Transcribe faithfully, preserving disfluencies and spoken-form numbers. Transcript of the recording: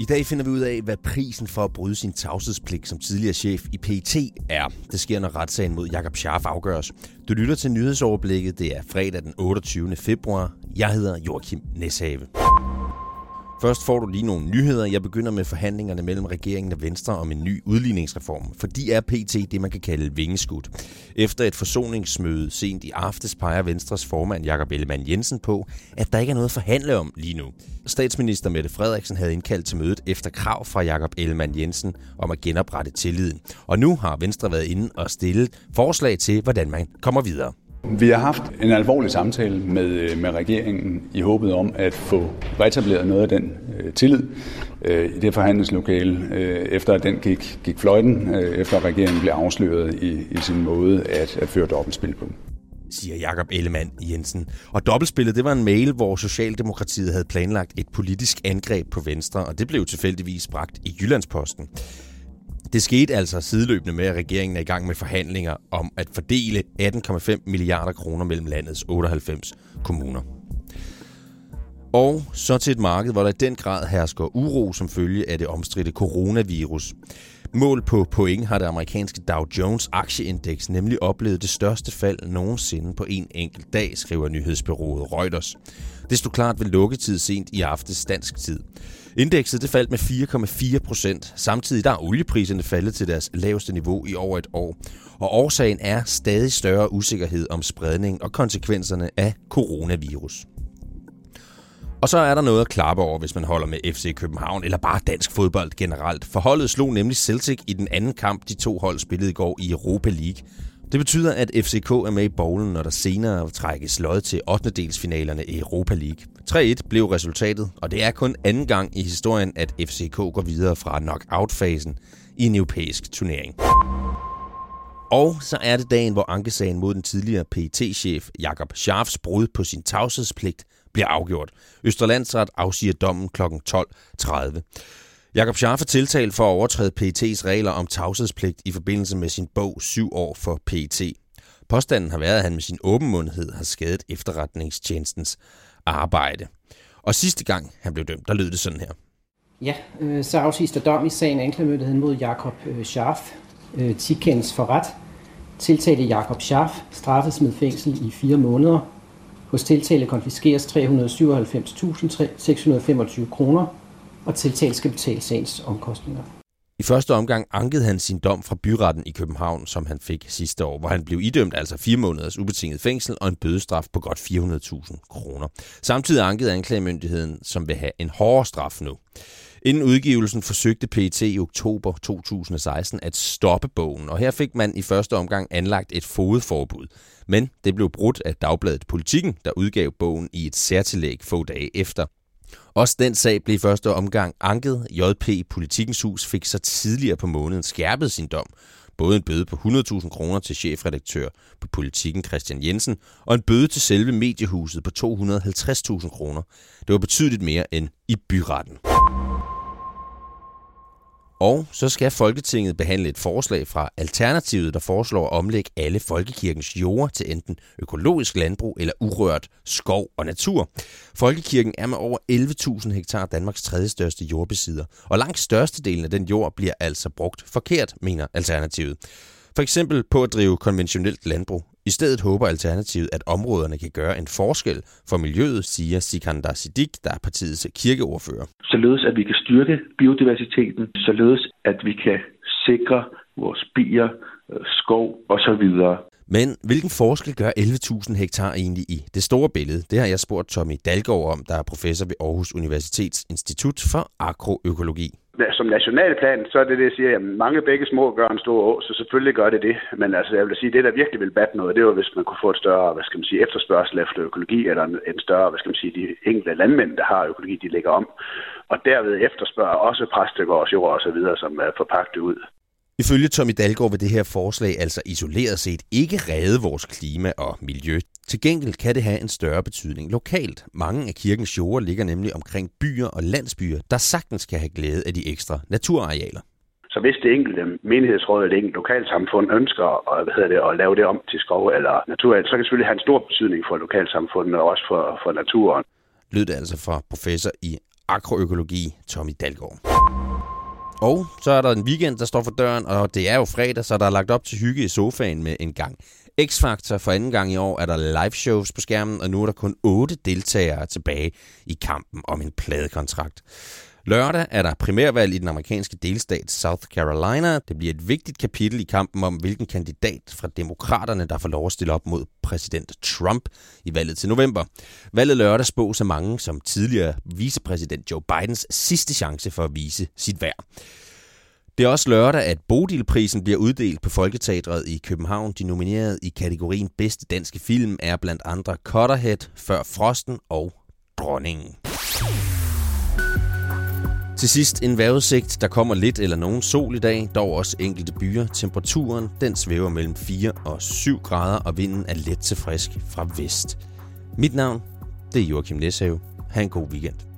I dag finder vi ud af, hvad prisen for at bryde sin tavshedspligt som tidligere chef i P E T er. Det sker, når retssagen mod Jakob Scharf afgøres. Du lytter til nyhedsoverblikket. Det er fredag den otteogtyvende februar. Jeg hedder Joachim Neshave. Først får du lige nogle nyheder. Jeg begynder med forhandlingerne mellem regeringen og Venstre om en ny udligningsreform, for de er pt. Det, man kan kalde vingeskudt. Efter et forsoningsmøde sent i aftes peger Venstres formand Jakob Ellemann Jensen på, at der ikke er noget at forhandle om lige nu. Statsminister Mette Frederiksen havde indkaldt til mødet efter krav fra Jakob Ellemann Jensen om at genoprette tilliden. Og nu har Venstre været inde og stillet forslag til, hvordan man kommer videre. Vi har haft en alvorlig samtale med, med regeringen i håbet om at få reetableret noget af den øh, tillid øh, i det forhandlingslokale, øh, efter at den gik, gik fløjten, øh, efter at regeringen blev afsløret i, i sin måde at, at føre dobbeltspil på, siger Jakob Ellemann Jensen. Og dobbeltspillet, det var en mail, hvor Socialdemokratiet havde planlagt et politisk angreb på Venstre, og det blev tilfældigvis bragt i Jyllandsposten. Det skete altså sideløbende med, at regeringen er i gang med forhandlinger om at fordele atten komma fem milliarder kroner mellem landets otteoghalvfems kommuner. Og så til et marked, hvor der i den grad hersker uro som følge af det omstridte coronavirus. Mål på point har det amerikanske Dow Jones aktieindeks nemlig oplevet det største fald nogensinde på en enkelt dag, skriver nyhedsbureauet Reuters. Det stod klart ved lukketid sent i aftes dansk tid. Indekset det faldt med fire komma fire procent. Samtidig der er oliepriserne faldet til deres laveste niveau i over et år. Og årsagen er stadig større usikkerhed om spredning og konsekvenserne af coronavirus. Og så er der noget at klappe over, hvis man holder med F C København eller bare dansk fodbold generelt. For holdet slog nemlig Celtic i den anden kamp, de to hold spillede i går i Europa League. Det betyder, at F C K er med i bowlen, når der senere trækkes lod til ottendedelsfinalerne i Europa League. tre et blev resultatet, og det er kun anden gang i historien, at F C K går videre fra knock-out-fasen i en europæisk turnering. Og så er det dagen, hvor ankesagen mod den tidligere P E T-chef Jakob Scharfs brud på sin tavshedspligt bliver afgjort. Østre Landsret afsiger dommen klokken tolv tredive. Jakob Scharf er tiltalt for at overtræde P E T's regler om tavshedspligt i forbindelse med sin bog Syv år for P E T. Påstanden har været, at han med sin åbenmundhed har skadet efterretningstjenestens arbejde. Og sidste gang han blev dømt, der lød det sådan her. Ja, øh, så afsiges der dom i sagen anklagemyndigheden mod Jakob Scharf. Øh, ti kendes for ret. Tiltalte Jakob Scharf straffes med fængsel i fire måneder. Hos tiltale konfiskeres tre hundrede syvoghalvfems tusind seks hundrede femogtyve kroner, og tiltalt skal betale sagens omkostninger. I første omgang ankede han sin dom fra byretten i København, som han fik sidste år, hvor han blev idømt altså fire måneders ubetinget fængsel og en bødestraf på godt fire hundrede tusind kroner. Samtidig ankede anklagemyndigheden, som vil have en hårdere straf nu. Inden udgivelsen forsøgte P E T i oktober to tusind og seksten at stoppe bogen, og her fik man i første omgang anlagt et fogedforbud. Men det blev brudt af dagbladet Politiken, der udgav bogen i et særtillæg få dage efter. Også den sag blev i første omgang anket. J P Politikens Hus fik så tidligere på måneden skærpet sin dom. Både en bøde på hundrede tusind kroner til chefredaktør på Politiken Christian Jensen, og en bøde til selve mediehuset på to hundrede og halvtreds tusind kroner. Det var betydeligt mere end i byretten. Og så skal Folketinget behandle et forslag fra Alternativet, der foreslår at omlægge alle folkekirkens jorder til enten økologisk landbrug eller urørt skov og natur. Folkekirken er med over elleve tusind hektar Danmarks tredje største jordbesidder, og langt størstedelen af den jord bliver altså brugt forkert, mener Alternativet. For eksempel på at drive konventionelt landbrug. I stedet håber Alternativet, at områderne kan gøre en forskel for miljøet, siger Sikhandar Sidik, der er partiets kirkeordfører. Således at vi kan styrke biodiversiteten, således at vi kan sikre vores bier, skov osv. Men hvilken forskel gør elleve tusind hektar egentlig i det store billede? Det har jeg spurgt Tommy Dalgaard om, der er professor ved Aarhus Universitets Institut for Agroøkologi. Som nationalplan, så er det det, jeg siger, at mange begge små gør en stor å, så selvfølgelig gør det det. Men altså, jeg vil sige, det, der virkelig vil batte noget, det var, hvis man kunne få et større, hvad skal man sige, efterspørgsel efter økologi, eller en større, hvad skal man sige, de enkelte landmænd, der har økologi, de lægger om. Og derved efterspørger også præstegårdsjord og så videre, som er forpagtet ud. Ifølge Tommy Dalgaard vil det her forslag altså isoleret set ikke redde vores klima og miljø. Til gengæld kan det have en større betydning lokalt. Mange af kirkens jorder ligger nemlig omkring byer og landsbyer, der sagtens kan have glæde af de ekstra naturarealer. Så hvis det enkelte menighedsråd eller det enkelte lokalsamfund ønsker at, hvad hedder det, at lave det om til skov eller natur, så kan det selvfølgelig have en stor betydning for lokalsamfundet og også for, for naturen. Lød det altså fra professor i Agroøkologi, Tommy Dalgaard. Og så er der en weekend, der står for døren, og det er jo fredag, så der er lagt op til hygge i sofaen med en gang X-Factor. For anden gang i år er der live shows på skærmen, og nu er der kun otte deltagere tilbage i kampen om en pladekontrakt. Lørdag er der primærvalg i den amerikanske delstat South Carolina. Det bliver et vigtigt kapitel i kampen om, hvilken kandidat fra demokraterne, der får lov at stille op mod præsident Trump i valget til november. Valget lørdag spås af mange som tidligere vicepræsident Joe Bidens sidste chance for at vise sit værd. Det er også lørdag, at Bodilprisen bliver uddelt på Folketeatret i København. De nominerede i kategorien bedste danske film er blandt andre Cutterhead, Før Frosten og Dronningen. Til sidst en vejrudsigt, der kommer lidt eller nogen sol i dag, dog også enkelte byer. Temperaturen den svæver mellem fire og syv grader, og vinden er let til frisk fra vest. Mit navn det er Joachim Neshave. Ha' en god weekend.